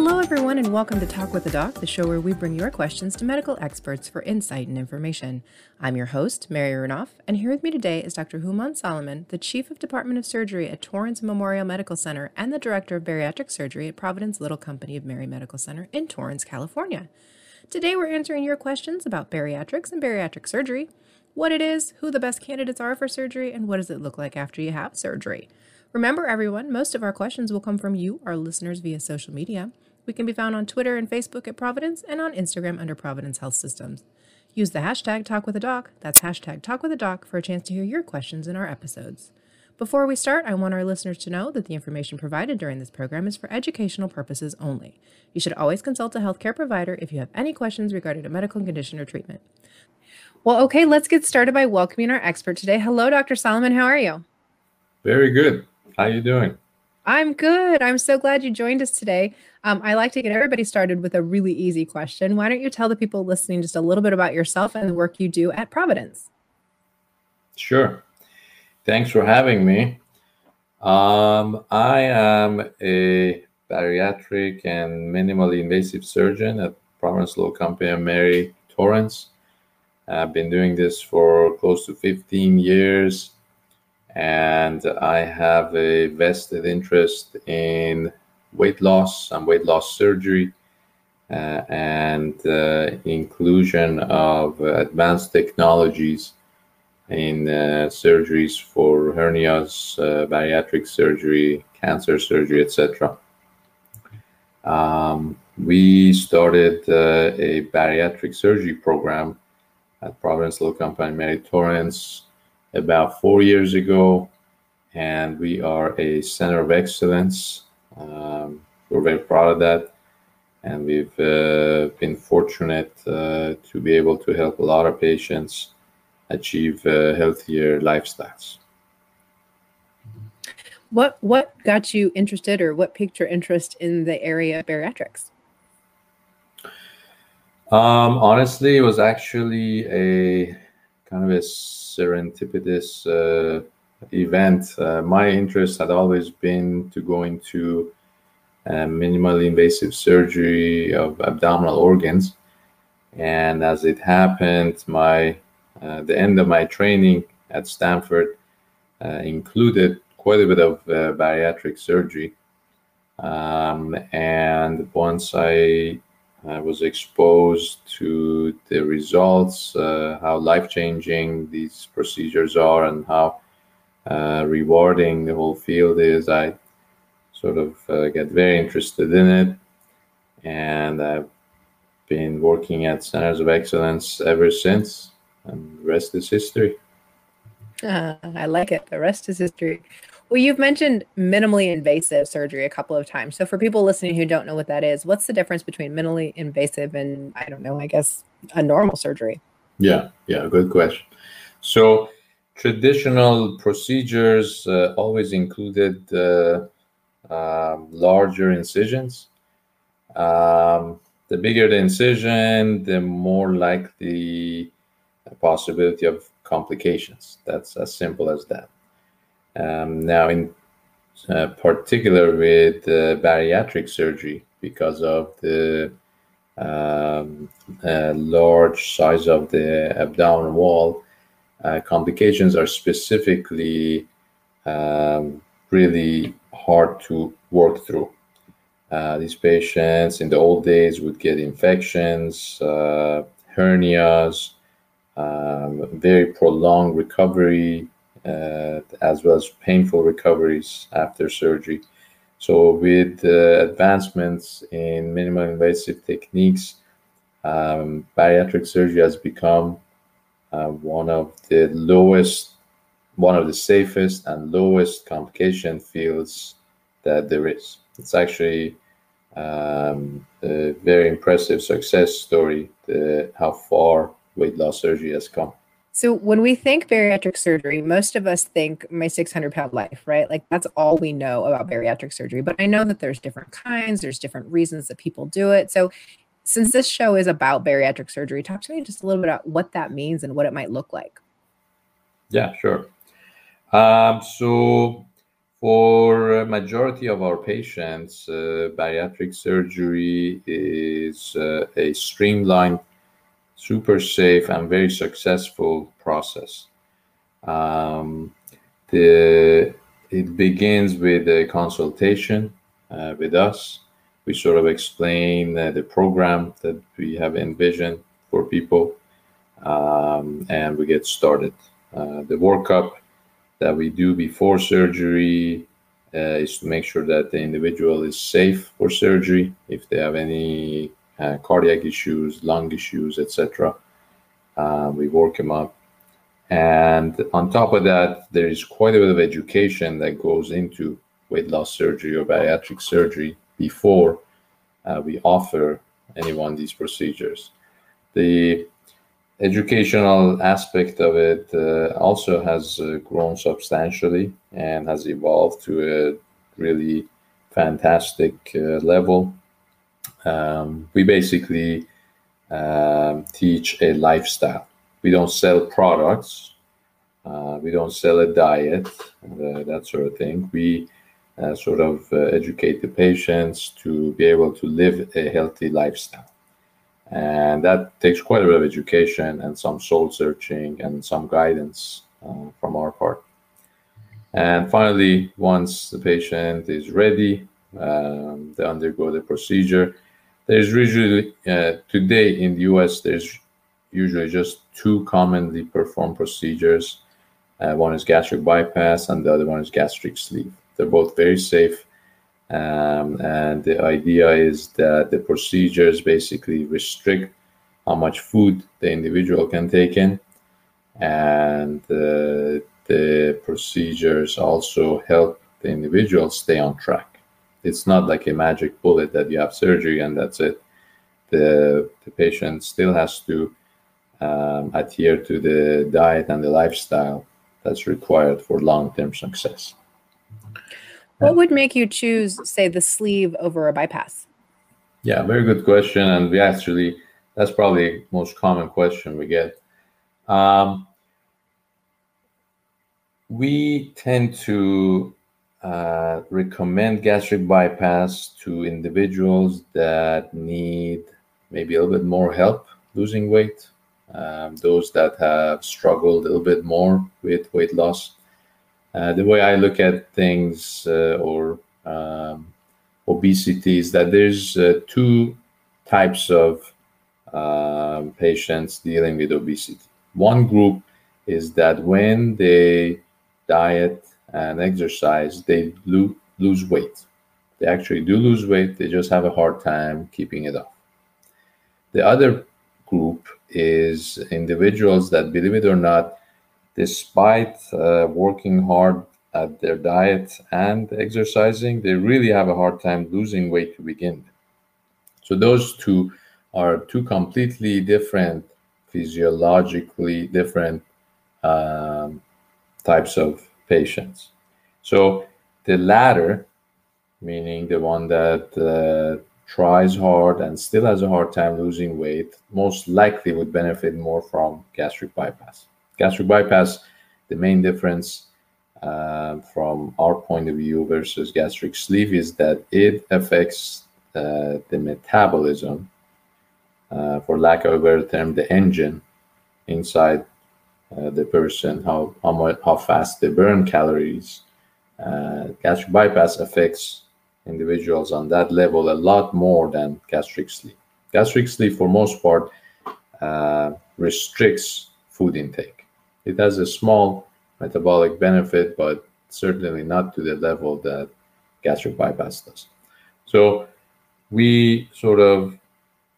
Hello, everyone, and welcome to Talk with a Doc, the show where we bring your questions to medical experts for insight and information. I'm your host, Mary Runoff, and here with me today is Dr. Human Solomon, the Chief of Department of Surgery at Torrance Memorial Medical Center and the Director of Bariatric Surgery at Providence Little Company of Mary Medical Center in Torrance, California. Today, we're answering your questions about bariatrics and bariatric surgery, what it is, who the best candidates are for surgery, and what does it look like after you have surgery. Remember, everyone, most of our questions will come from you, our listeners, via social media. We can be found on Twitter and Facebook at Providence and on Instagram under Providence Health Systems. Use the hashtag TalkWithADoc, that's hashtag TalkWithADoc, for a chance to hear your questions in our episodes. Before we start, I want our listeners to know that the information provided during this program is for educational purposes only. You should always consult a healthcare provider if you have any questions regarding a medical condition or treatment. Well, okay, let's get started by welcoming our expert today. Hello, Dr. Solomon. How are you? Very good. How are you doing? I'm good. I'm so glad you joined us today. I like to get everybody started with a really easy question. Why don't you tell the people listening just a little bit about yourself and the work you do at Providence? Sure. Thanks for having me. I am a bariatric and minimally invasive surgeon at Providence Little Company of Mary Torrance. I've been doing this for close to 15 years. And I have a vested interest in weight loss and weight loss surgery and inclusion of advanced technologies in surgeries for hernias, bariatric surgery, cancer surgery, etc. We started a bariatric surgery program at Providence Little Company Mary Torrance about 4 years ago, and we are a center of excellence. We're very proud of that, and we've been fortunate to be able to help a lot of patients achieve healthier lifestyles. What got you interested, or what piqued your interest in the area of bariatrics? Honestly, it was actually a kind of a serendipitous event. My interest had always been to go into minimally invasive surgery of abdominal organs, and as it happened, the end of my training at Stanford included quite a bit of bariatric surgery, and once I was exposed to the results, how life-changing these procedures are and how rewarding the whole field is. I sort of get very interested in it, and I've been working at Centers of Excellence ever since, and the rest is history. I like it. The rest is history. Well, you've mentioned minimally invasive surgery a couple of times. So for people listening who don't know what that is, what's the difference between minimally invasive and, I don't know, I guess a normal surgery? Yeah, good question. So traditional procedures always included larger incisions. The bigger the incision, the more likely the possibility of complications. That's as simple as that. Now, in particular with bariatric surgery, because of the large size of the abdominal wall, complications are specifically really hard to work through. These patients in the old days would get infections, hernias, very prolonged recovery, as well as painful recoveries after surgery. So with advancements in minimally invasive techniques, bariatric surgery has become one of the safest and lowest complication fields that there is. It's actually a very impressive success story, how far weight loss surgery has come. So when we think bariatric surgery, most of us think My 600-Pound Life, right? Like that's all we know about bariatric surgery. But I know that there's different kinds, there's different reasons that people do it. So since this show is about bariatric surgery, talk to me just a little bit about what that means and what it might look like. Yeah, sure. So For a majority of our patients, bariatric surgery is a streamlined, super safe, and very successful process. It begins with a consultation with us. We sort of explain the program that we have envisioned for people, and we get started. The workup that we do before surgery is to make sure that the individual is safe for surgery. If they have any cardiac issues, lung issues, etc., we work them up. And on top of that, there is quite a bit of education that goes into weight loss surgery or bariatric surgery before we offer anyone these procedures. The educational aspect of it also has grown substantially and has evolved to a really fantastic level. We basically teach a lifestyle. We don't sell products. We don't sell a diet, that sort of thing. We sort of educate the patients to be able to live a healthy lifestyle. And that takes quite a bit of education and some soul searching and some guidance from our part. And finally, once the patient is ready, they undergo the procedure. There's usually, today in the US, there's usually just two commonly performed procedures. One is gastric bypass and the other one is gastric sleeve. They're both very safe. And the idea is that the procedures basically restrict how much food the individual can take in, and the procedures also help the individual stay on track. It's not like a magic bullet that you have surgery and that's it. The patient still has to adhere to the diet and the lifestyle that's required for long-term success. What would make you choose, say, the sleeve over a bypass? Yeah, very good question. And we actually, that's probably the most common question we get. We tend to recommend gastric bypass to individuals that need maybe a little bit more help losing weight, those that have struggled a little bit more with weight loss. The way I look at things or obesity is that there's two types of patients dealing with obesity. One group is that when they diet and exercise, they lose weight. They actually do lose weight. They just have a hard time keeping it off. The other group is individuals that, believe it or not, despite working hard at their diet and exercising, they really have a hard time losing weight to begin with. So those two are two completely different, physiologically different types of patients. So the latter, meaning the one that tries hard and still has a hard time losing weight, most likely would benefit more from gastric bypass. Gastric bypass, the main difference from our point of view versus gastric sleeve is that it affects the metabolism, for lack of a better term, the engine inside the person, how fast they burn calories. Gastric bypass affects individuals on that level a lot more than gastric sleeve. Gastric sleeve, for most part, restricts food intake. It has a small metabolic benefit, but certainly not to the level that gastric bypass does. So we sort of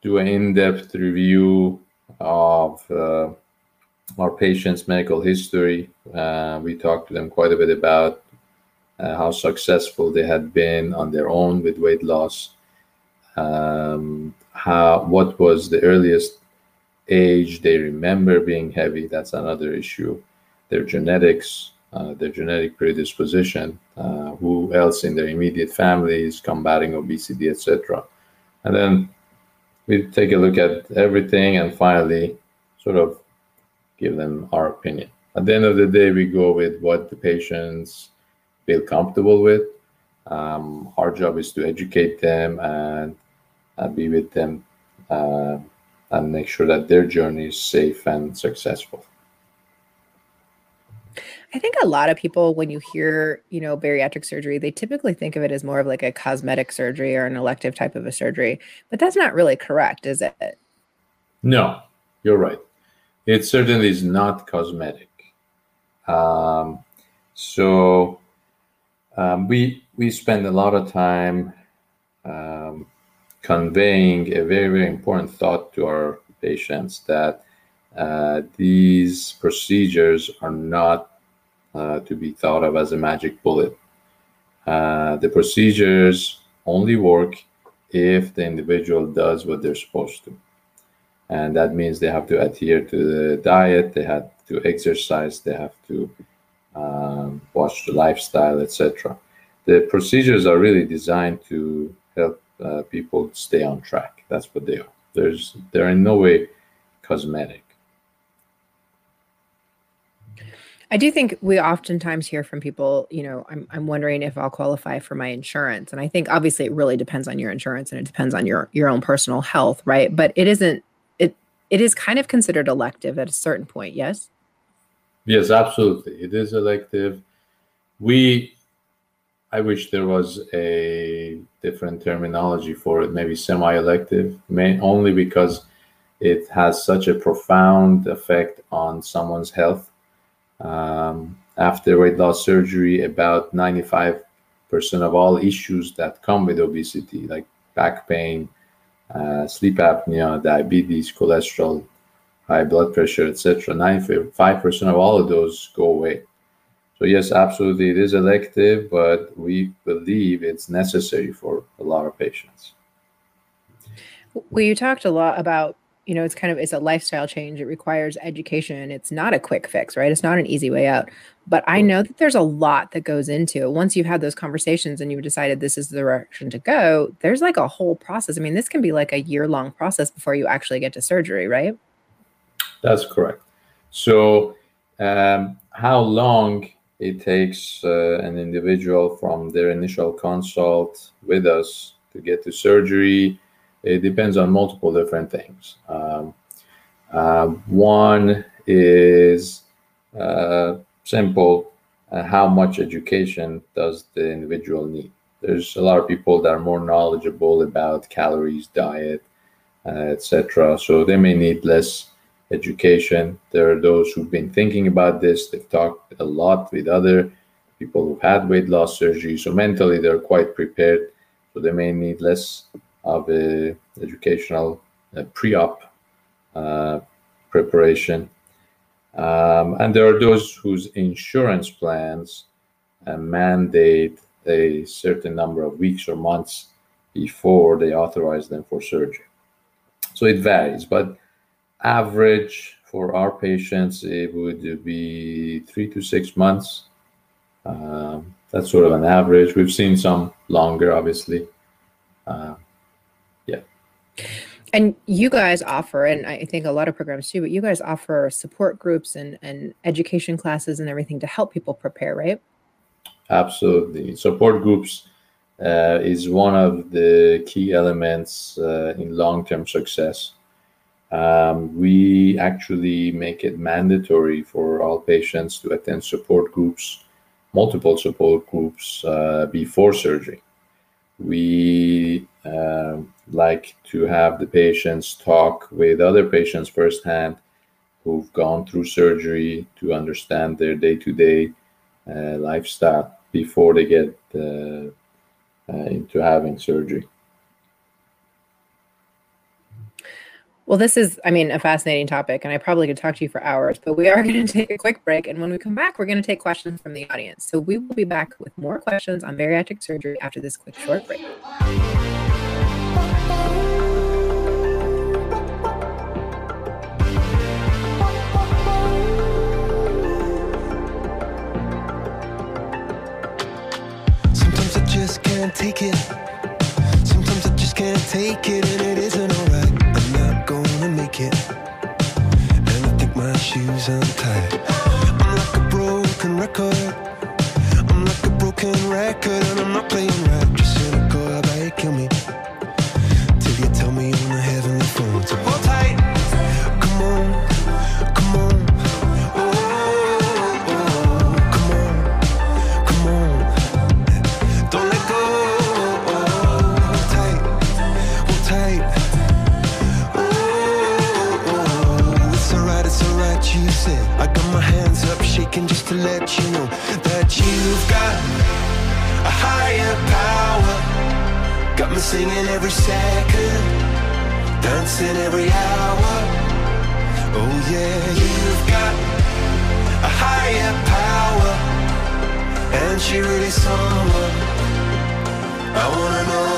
do an in-depth review of our patient's medical history. We talk to them quite a bit about how successful they had been on their own with weight loss, what was the earliest age they remember being heavy. That's another issue. Their genetics, their genetic predisposition, who else in their immediate family is combating obesity, etc. And then we take a look at everything and finally sort of give them our opinion. At the end of the day, we go with what the patient's feel comfortable with. Our job is to educate them and be with them and make sure that their journey is safe and successful. I think a lot of people, when you hear, you know, bariatric surgery, they typically think of it as more of like a cosmetic surgery or an elective type of a surgery, but that's not really correct, is it? No, you're right. It certainly is not cosmetic. We spend a lot of time conveying a very, very important thought to our patients that these procedures are not to be thought of as a magic bullet. The procedures only work if the individual does what they're supposed to. And that means they have to adhere to the diet, they have to exercise, they have to watch the lifestyle, etc. The procedures are really designed to help people stay on track. That's what they are. They're in no way cosmetic. I do think we oftentimes hear from people, you know, I'm wondering if I'll qualify for my insurance. And I think obviously it really depends on your insurance and it depends on your own personal health, right? But it isn't, it is kind of considered elective at a certain point, yes? Yes, absolutely. It is elective. I wish there was a different terminology for it, maybe semi-elective, only because it has such a profound effect on someone's health. After weight loss surgery, about 95% of all issues that come with obesity, like back pain, sleep apnea, diabetes, cholesterol, high blood pressure, etc. 95% of all of those go away. So yes, absolutely, it is elective, but we believe it's necessary for a lot of patients. Well, you talked a lot about, you know, it's a lifestyle change. It requires education. It's not a quick fix, right? It's not an easy way out. But I know that there's a lot that goes into it. Once you've had those conversations and you've decided this is the direction to go, there's like a whole process. I mean, this can be like a year-long process before you actually get to surgery, right? That's correct. So how long it takes an individual from their initial consult with us to get to surgery, it depends on multiple different things. One is simple. How much education does the individual need? There's a lot of people that are more knowledgeable about calories, diet, etc. So they may need less education. There are those who've been thinking about this. They've talked a lot with other people who've had weight loss surgery. So mentally, they're quite prepared. So they may need less of an educational pre-op preparation. And there are those whose insurance plans mandate a certain number of weeks or months before they authorize them for surgery. So it varies, but average for our patients, it would be 3 to 6 months. That's sort of an average. We've seen some longer, obviously. And you guys offer, and I think a lot of programs too, but you guys offer support groups and education classes and everything to help people prepare, right? Absolutely. Support groups is one of the key elements in long-term success. We actually make it mandatory for all patients to attend support groups, multiple support groups before surgery. We like to have the patients talk with other patients firsthand who've gone through surgery to understand their day-to-day lifestyle before they get into having surgery. Well, this is, I mean, a fascinating topic, and I probably could talk to you for hours, but we are going to take a quick break. And when we come back, we're going to take questions from the audience. So we will be back with more questions on bariatric surgery after this quick short break. Sometimes I just can't take it. Sometimes I just can't take it, and it isn't all right. Gonna make it, and I think my shoes untied. I'm like a broken record. I'm like a broken walking record, and I'm not playing rap. Just gonna go out by you, kill me till you tell me on the heavenly phone. So hold tight, come on, come on. You said I got my hands up shaking just to let you know that you've got a higher power. Got me singing every second, dancing every hour. Oh yeah, you've got a higher power, and she really someone I wanna know.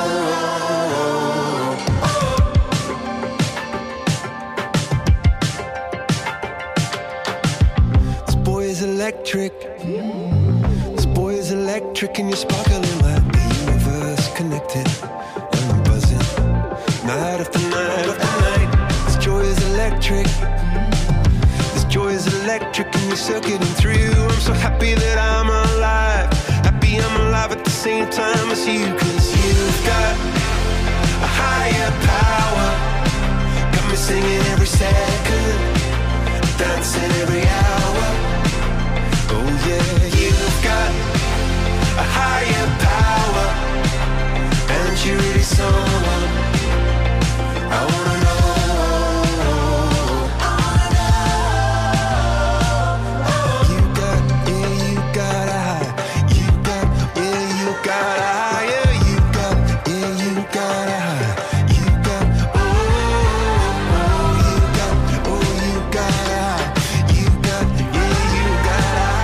Electric. This boy is electric, and you're sparkling like the universe connected. And I'm buzzing night after night after night. This joy is electric. This joy is electric, and you're circuiting through. I'm so happy that I'm alive. Happy I'm alive at the same time as you. 'Cause you've got a higher power. Got me singing every second, dancing every hour. Oh yeah, you've got a higher power, and you're really someone I wanna know. You got, yeah, you got a high. You got, yeah, you got a high. Yeah, you got, yeah, you got a high. You got, oh, oh, oh, you got, oh, you got a high. You got, yeah, you got a high.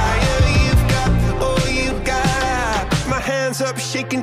Up shaking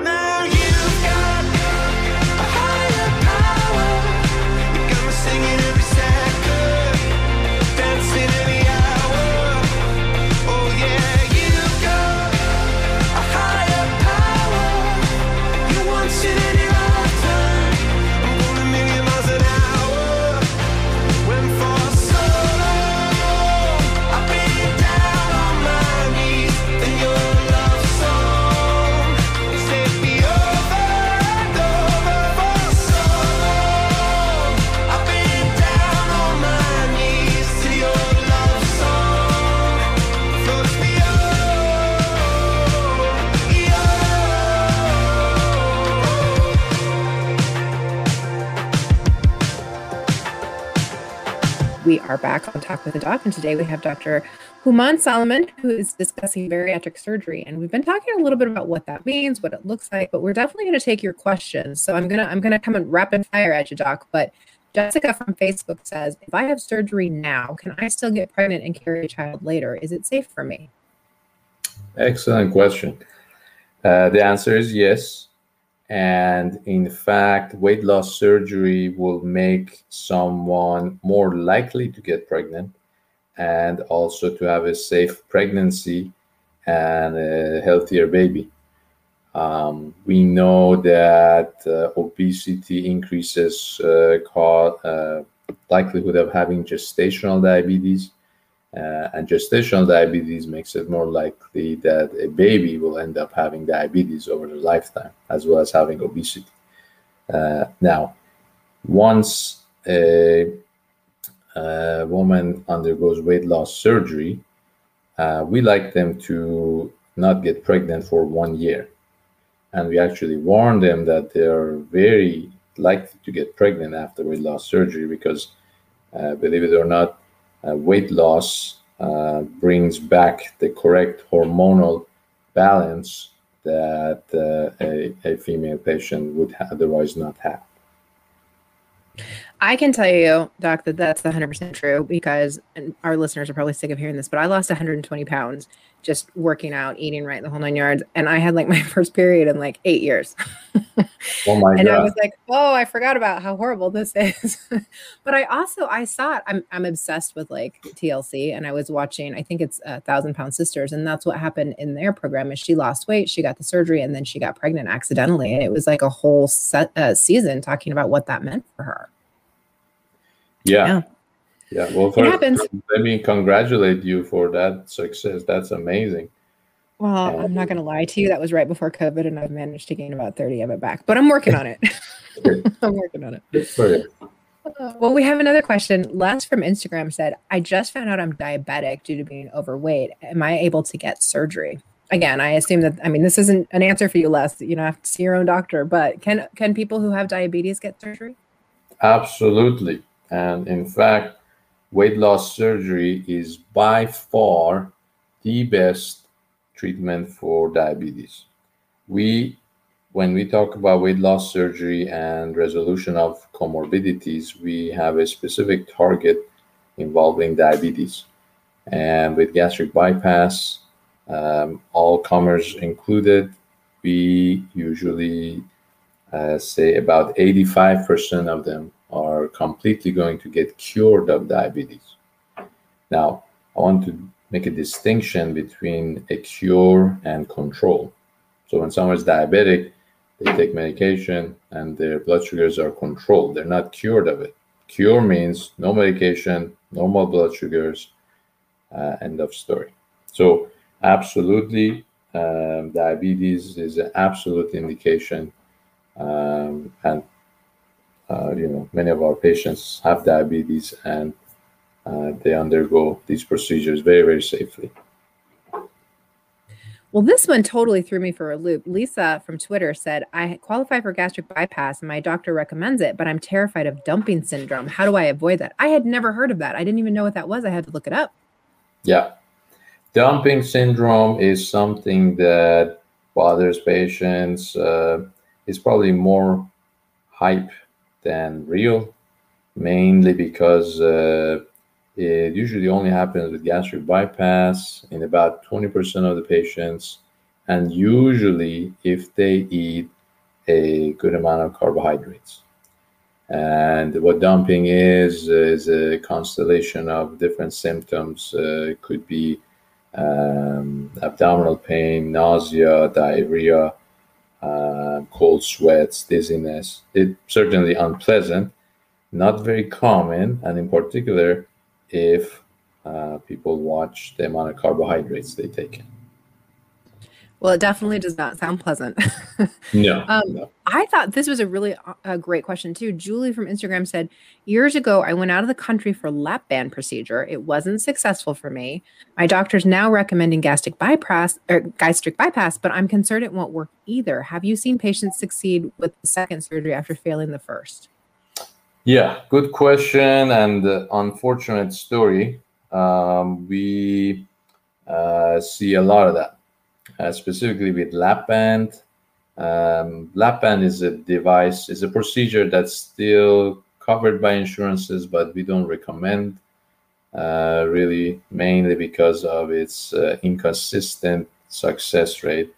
now you've got a higher power. You got me singing every second, dancing every hour. Oh yeah, you've got a higher power. You want it in your lifetime. I'm going a million miles an hour. Went for so long, I've been down on my knees, and you're we are back on Talk with the Doc, and today we have Dr. Human Solomon, who is discussing bariatric surgery. And we've been talking a little bit about what that means, what it looks like, but we're definitely going to take your questions. So I'm gonna come and rapid fire at you, Doc. But Jessica from Facebook says, if I have surgery now, can I still get pregnant and carry a child later? Is it safe for me? Excellent question. The answer is yes. And in fact, weight loss surgery will make someone more likely to get pregnant and also to have a safe pregnancy and a healthier baby. We know that obesity increases likelihood of having gestational diabetes, and gestational diabetes makes it more likely that a baby will end up having diabetes over their lifetime, as well as having obesity. Now, once a woman undergoes weight loss surgery, we like them to not get pregnant for 1 year. And we actually warn them that they are very likely to get pregnant after weight loss surgery because, believe it or not, weight loss brings back the correct hormonal balance that a female patient would otherwise not have. I can tell you, Doc, that that's 100% true because, and our listeners are probably sick of hearing this, but I lost 120 pounds just working out, eating right, the whole nine yards. And I had like my first period in like 8 years. Oh my and God. I was like, oh, I forgot about how horrible this is. But I saw it. I'm obsessed with like TLC, and I was watching, I think it's Thousand Pound Sisters. And that's what happened in their program is she lost weight, she got the surgery, and then she got pregnant accidentally. And it was like a whole season talking about what that meant for her. Yeah. Yeah. Well, first, let me congratulate you for that success. That's amazing. Well, I'm not going to lie to you. That was right before COVID, and I've managed to gain about 30 of it back. But I'm working on it. I'm working on it. Sorry. Well, we have another question. Les from Instagram said, I just found out I'm diabetic due to being overweight. Am I able to get surgery? Again, I assume that, I mean, this isn't an answer for you, Les. You know, have to see your own doctor. But can people who have diabetes get surgery? Absolutely. And in fact, weight loss surgery is by far the best treatment for diabetes. When we talk about weight loss surgery and resolution of comorbidities, we have a specific target involving diabetes. And with gastric bypass, all comers included, we usually say about 85% of them are completely going to get cured of diabetes. Now, I want to make a distinction between a cure and control. So when someone's diabetic, they take medication and their blood sugars are controlled. They're not cured of it. Cure means no medication, normal blood sugars, end of story. So absolutely, diabetes is an absolute indication. You know, many of our patients have diabetes and they undergo these procedures very, very safely. Well, this one totally threw me for a loop. Lisa from Twitter said, I qualify for gastric bypass and my doctor recommends it, but I'm terrified of dumping syndrome. How do I avoid that? I had never heard of that. I didn't even know what that was. I had to look it up. Yeah. Dumping syndrome is something that bothers patients. It's probably more hype than real, mainly because it usually only happens with gastric bypass in about 20% of the patients. And usually if they eat a good amount of carbohydrates. And what dumping is a constellation of different symptoms. It could be abdominal pain, nausea, diarrhea, cold sweats, dizziness. It's certainly unpleasant, not very common, and in particular, if people watch the amount of carbohydrates they take in. Well, it definitely does not sound pleasant. No. I thought this was a really great question too. Julie from Instagram said, years ago, I went out of the country for lap band procedure. It wasn't successful for me. My doctor's now recommending gastric bypass, but I'm concerned it won't work either. Have you seen patients succeed with the second surgery after failing the first? Yeah, good question and unfortunate story. We see a lot of that, specifically with lap band. Lap band is a device, is a procedure that's still covered by insurances, but we don't recommend really, mainly because of its inconsistent success rate.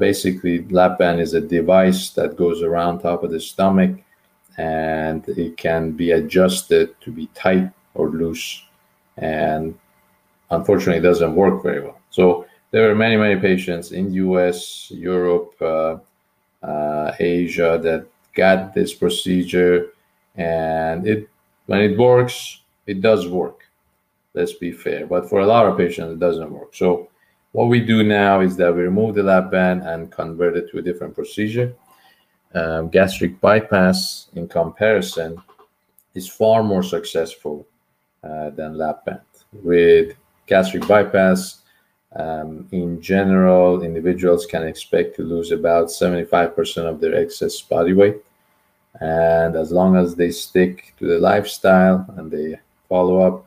Basically, lap band is a device that goes around top of the stomach, and it can be adjusted to be tight or loose, and unfortunately, it doesn't work very well. So there are many, many patients in the U.S., Europe, Asia that got this procedure, and when it works, it does work. Let's be fair, but for a lot of patients, it doesn't work. So what we do now is that we remove the lap band and convert it to a different procedure. Gastric bypass, in comparison, is far more successful than lap band. With gastric bypass, in general, individuals can expect to lose about 75% of their excess body weight. And as long as they stick to the lifestyle and they follow up,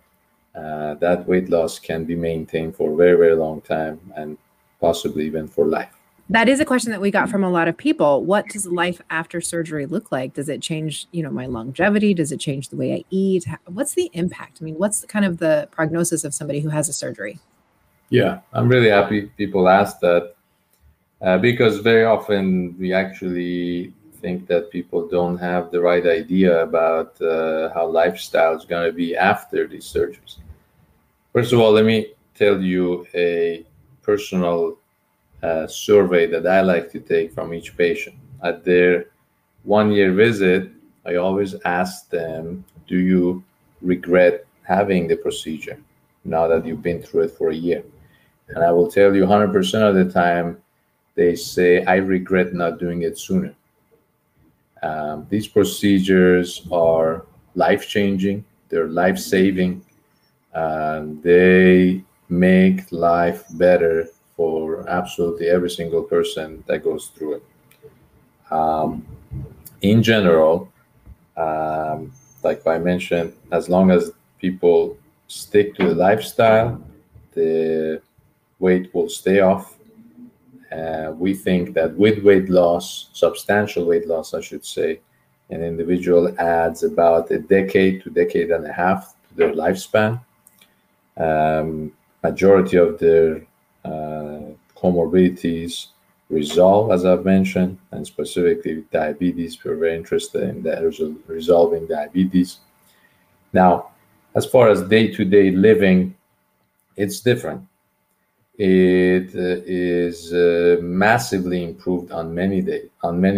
that weight loss can be maintained for a very, very long time and possibly even for life. That is a question that we got from a lot of people. What does life after surgery look like? Does it change, you know, my longevity? Does it change the way I eat? What's the impact? I mean, what's kind of the prognosis of somebody who has a surgery? Yeah, I'm really happy people asked that because very often we actually think that people don't have the right idea about how lifestyle is going to be after these surgeries. First of all, let me tell you a personal survey that I like to take from each patient. At their one-year visit, I always ask them, do you regret having the procedure now that you've been through it for a year? And I will tell you 100% of the time, they say, I regret not doing it sooner. These procedures are life-changing. They're life-saving. They make life better for absolutely every single person that goes through it. In general, like I mentioned, as long as people stick to the lifestyle, the weight will stay off. We think that with weight loss, substantial weight loss, I should say, an individual adds about a decade to decade and a half to their lifespan. Majority of their comorbidities resolve, as I've mentioned, and specifically diabetes. We're very interested in that, resolving diabetes. Now, as far as day-to-day living, it's different. It is massively improved on many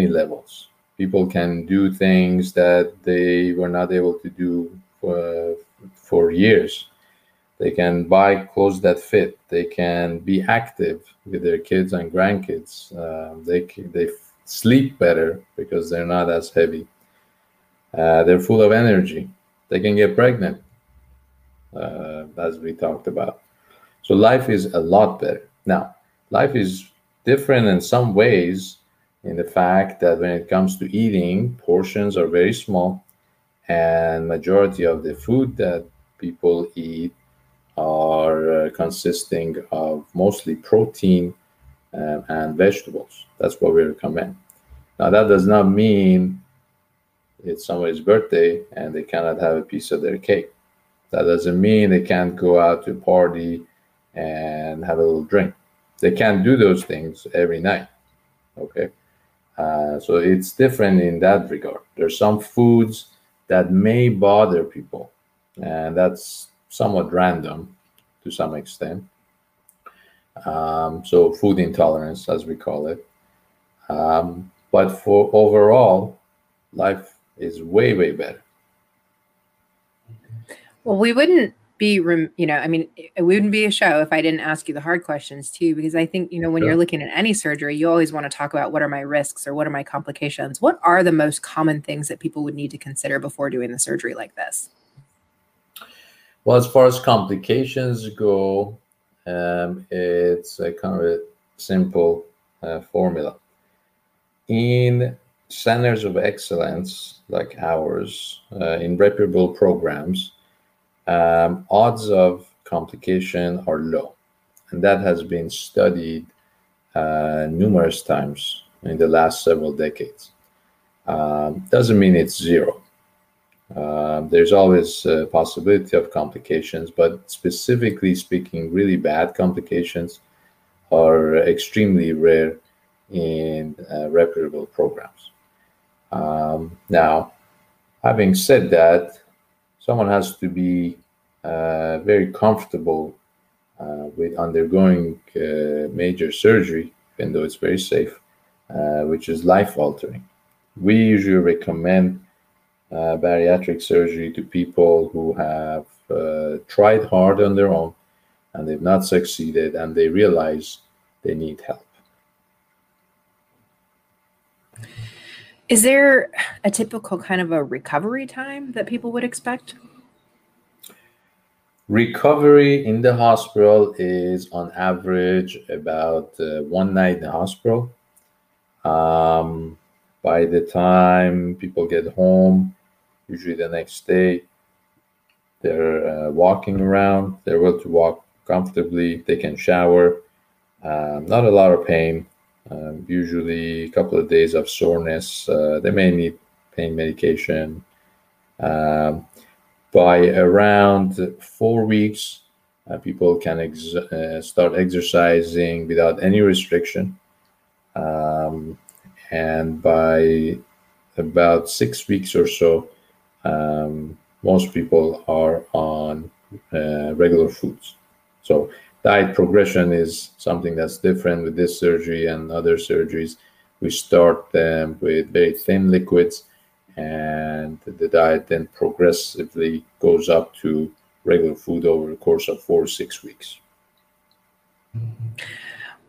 levels. People can do things that they were not able to do for years. They can buy clothes that fit. They can be active with their kids and grandkids. They sleep better because they're not as heavy. They're full of energy. They can get pregnant, as we talked about. So life is a lot better. Now, life is different in some ways in the fact that when it comes to eating, portions are very small, and majority of the food that people eat are consisting of mostly protein and vegetables. That's what we recommend. Now, that does not mean it's somebody's birthday and they cannot have a piece of their cake. That doesn't mean they can't go out to a party and have a little drink. They can't do those things every night, okay? So it's different in that regard. There's some foods that may bother people, and that's somewhat random to some extent. So food intolerance, as we call it. But for overall, life is way, way better. Well, we wouldn't be, it wouldn't be a show if I didn't ask you the hard questions too, because I think, when Sure. You're looking at any surgery, you always want to talk about what are my risks or what are my complications? What are the most common things that people would need to consider before doing the surgery like this? Well, as far as complications go, it's a kind of a simple formula. In centers of excellence like ours, in reputable programs, odds of complication are low, and that has been studied numerous times in the last several decades. Doesn't mean it's zero. There's always a possibility of complications, but specifically speaking, really bad complications are extremely rare in reputable programs. Now, having said that, someone has to be very comfortable with undergoing major surgery, even though it's very safe, which is life-altering. We usually recommend bariatric surgery to people who have tried hard on their own and they've not succeeded and they realize they need help. Is there a typical kind of a recovery time that people would expect? Recovery in the hospital is on average about 1 night in the hospital. By the time people get home, usually the next day, they're walking around. They're able to walk comfortably. They can shower. Not a lot of pain. Usually a couple of days of soreness. They may need pain medication. By around 4 weeks, people can start exercising without any restriction. And by about 6 weeks or so, most people are on regular foods. So diet progression is something that's different with this surgery and other surgeries. We start them with very thin liquids, and the diet then progressively goes up to regular food over the course of 4 or 6 weeks.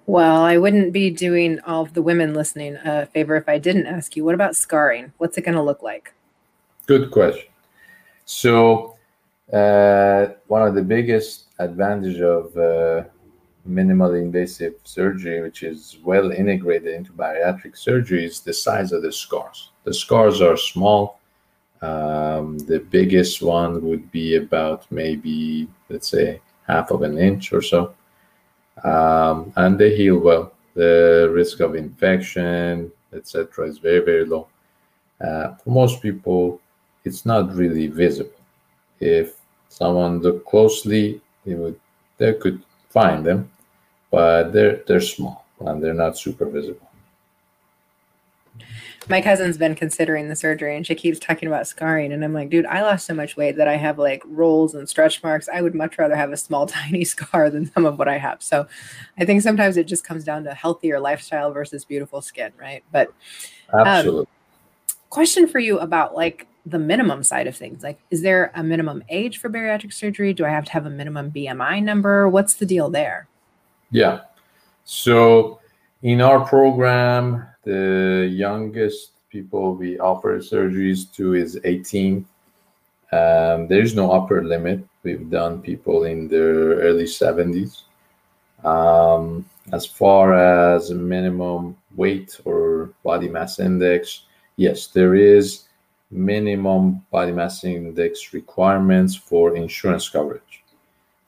Well, I wouldn't be doing all of the women listening a favor if I didn't ask you, what about scarring? What's it going to look like? Good question. So one of the biggest advantages of minimally invasive surgery, which is well integrated into bariatric surgery, is the size of the scars. The scars are small. The biggest one would be about maybe, let's say, 1/2 of an inch or so. And they heal well. The risk of infection, etc., is very, very low. For most people, it's not really visible. If someone looked closely, they could find them, but they're small and they're not super visible. My cousin's been considering the surgery and she keeps talking about scarring. And I'm like, dude, I lost so much weight that I have like rolls and stretch marks. I would much rather have a small, tiny scar than some of what I have. So I think sometimes it just comes down to healthier lifestyle versus beautiful skin, right? But absolutely. Question for you about like the minimum side of things. Like, is there a minimum age for bariatric surgery? Do I have to have a minimum BMI number? What's the deal there? Yeah. So in our program, the youngest people we offer surgeries to is 18. There is no upper limit. We've done people in their early 70s. As far as minimum weight or body mass index, yes, there is minimum body mass index requirements for insurance coverage.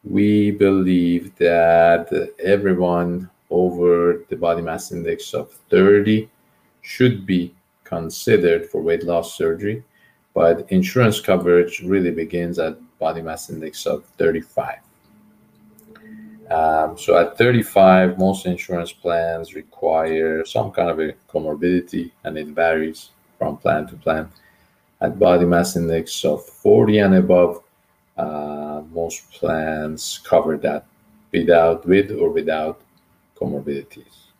We believe that everyone over the body mass index of 30 should be considered for weight loss surgery, but insurance coverage really begins at body mass index of 35. So at 35, most insurance plans require some kind of a comorbidity, and it varies from plan to plan. At body mass index of 40 and above, most plans cover that with or without comorbidities.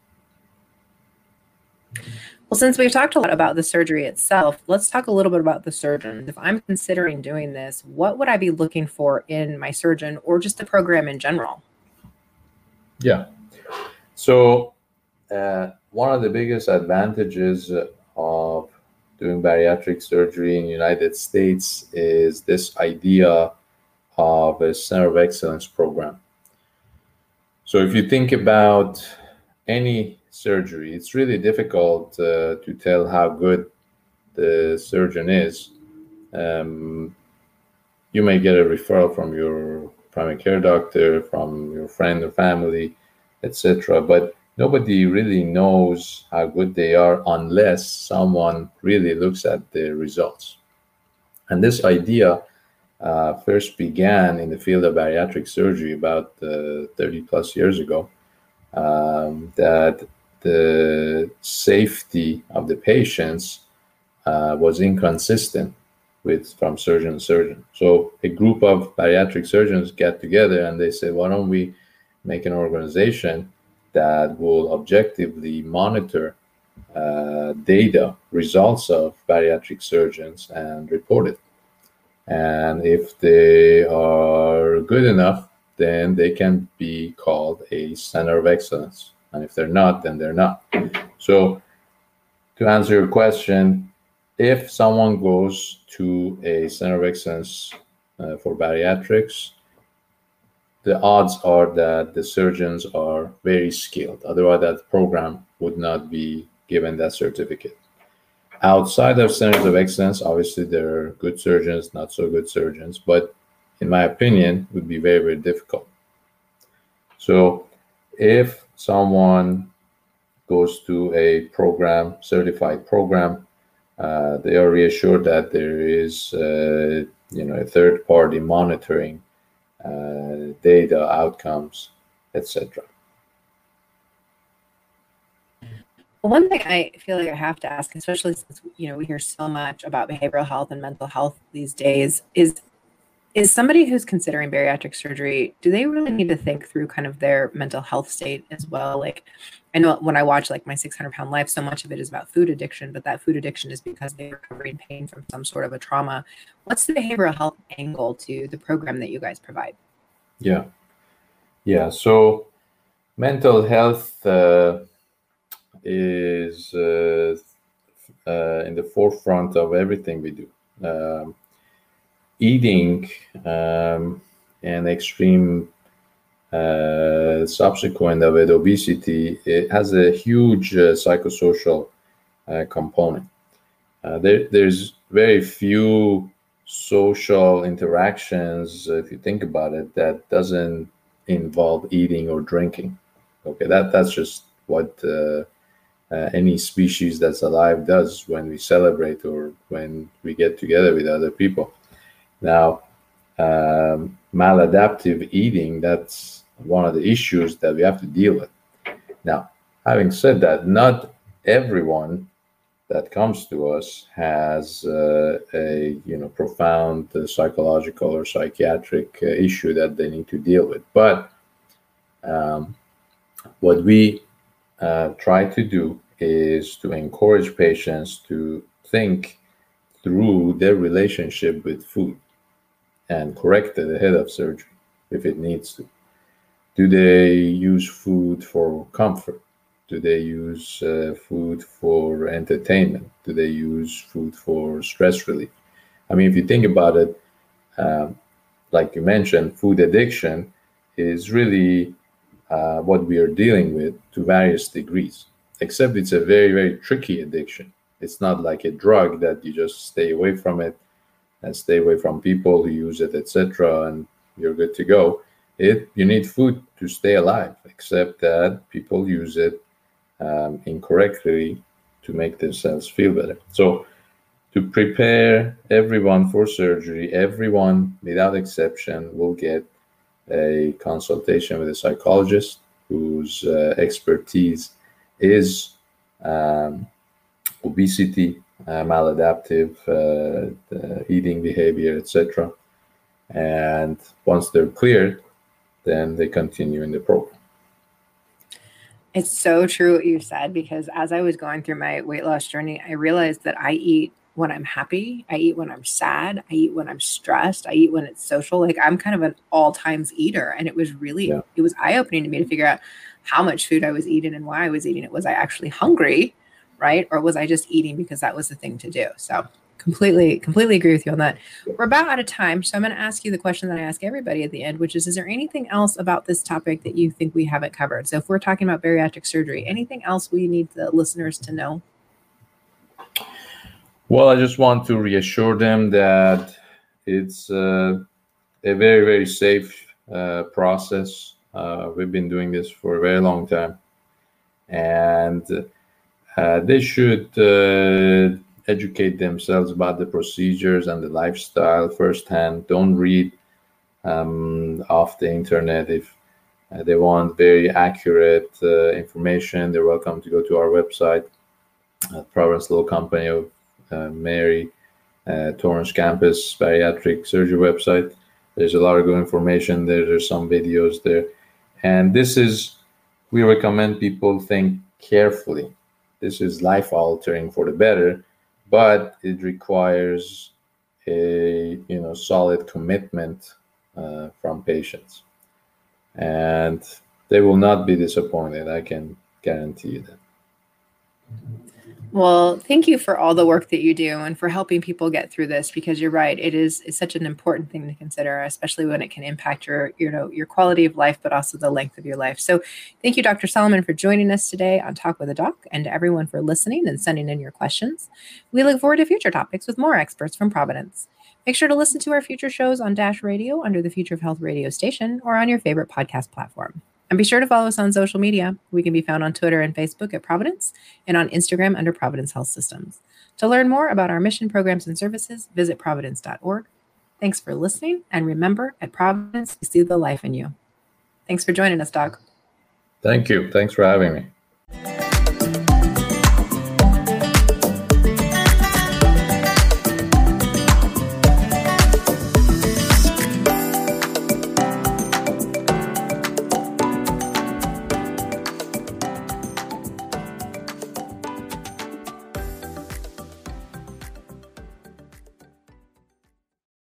Well, since we've talked a lot about the surgery itself, let's talk a little bit about the surgeon. If I'm considering doing this, what would I be looking for in my surgeon or just the program in general? Yeah. So one of the biggest advantages of doing bariatric surgery in the United States is this idea of a center of excellence program. So if you think about any surgery, it's really difficult to tell how good the surgeon is. You may get a referral from your primary care doctor, from your friend or family, etc., but nobody really knows how good they are unless someone really looks at the results. And this idea first began in the field of bariatric surgery about 30 plus years ago, that the safety of the patients was inconsistent from surgeon to surgeon. So a group of bariatric surgeons got together and they said, why don't we make an organization that will objectively monitor data, results of bariatric surgeons and report it. And if they are good enough, then they can be called a center of excellence. And if they're not, then they're not. So to answer your question, if someone goes to a center of excellence for bariatrics, the odds are that the surgeons are very skilled. Otherwise, that program would not be given that certificate. Outside of centers of excellence, obviously, there are good surgeons, not so good surgeons, but in my opinion, it would be very, very difficult. So if someone goes to a program, certified program, they are reassured that there is a third-party monitoring data, outcomes, etc. One thing I feel like I have to ask, especially since we hear so much about behavioral health and mental health these days, is somebody who's considering bariatric surgery, do they really need to think through kind of their mental health state as well? Like, I know when I watch like My 600-Pound Life, so much of it is about food addiction, but that food addiction is because they're recovering pain from some sort of a trauma. What's the behavioral health angle to the program that you guys provide? Yeah. So Mental health is in the forefront of everything we do. Eating and extreme subsequent of it, obesity, it has a huge psychosocial component. There's very few social interactions, if you think about it, that doesn't involve eating or drinking. Okay, that's just what any species that's alive does when we celebrate or when we get together with other people. Now, maladaptive eating, that's one of the issues that we have to deal with. Now, having said that, not everyone that comes to us has a profound psychological or psychiatric issue that they need to deal with. But what we try to do is to encourage patients to think through their relationship with food and correct it ahead of surgery if it needs to. Do they use food for comfort? Do they use food for entertainment? Do they use food for stress relief? I mean, if you think about it, like you mentioned, food addiction is really what we are dealing with to various degrees, except it's a very, very tricky addiction. It's not like a drug that you just stay away from it and stay away from people who use it, etc., and you're good to go. You need food to stay alive, except that people use it incorrectly to make themselves feel better. So to prepare everyone for surgery, everyone without exception will get a consultation with a psychologist whose expertise is obesity, maladaptive eating behavior, etc. And once they're cleared, then they continue in the program. It's so true what you said, because as I was going through my weight loss journey, I realized that I eat when I'm happy, I eat when I'm sad, I eat when I'm stressed, I eat when it's social. Like, I'm kind of an all times eater. And it was really, It was eye-opening to me to figure out how much food I was eating and why I was eating it. Was I actually hungry, right? Or was I just eating because that was the thing to do? So completely agree with you on that. We're about out of time. So I'm going to ask you the question that I ask everybody at the end, which is there anything else about this topic that you think we haven't covered? So if we're talking about bariatric surgery, anything else we need the listeners to know? Well, I just want to reassure them that it's a very, very safe process. We've been doing this for a very long time. And they should educate themselves about the procedures and the lifestyle firsthand. Don't read off the internet. If they want very accurate information, they're welcome to go to our website at Providence Little Company of Mary Torrance Campus Bariatric Surgery website. There's a lot of good information there. There's some videos there. And we recommend people think carefully. This is life-altering for the better, but it requires a solid commitment from patients. And they will not be disappointed, I can guarantee you that. Well, thank you for all the work that you do and for helping people get through this, because you're right. It's such an important thing to consider, especially when it can impact your quality of life, but also the length of your life. So thank you, Dr. Solomon, for joining us today on Talk with a Doc, and to everyone for listening and sending in your questions. We look forward to future topics with more experts from Providence. Make sure to listen to our future shows on Dash Radio under the Future of Health radio station or on your favorite podcast platform. And be sure to follow us on social media. We can be found on Twitter and Facebook at Providence, and on Instagram under Providence Health Systems. To learn more about our mission, programs, and services, visit providence.org. Thanks for listening. And remember, at Providence, we see the life in you. Thanks for joining us, Doc. Thank you. Thanks for having me.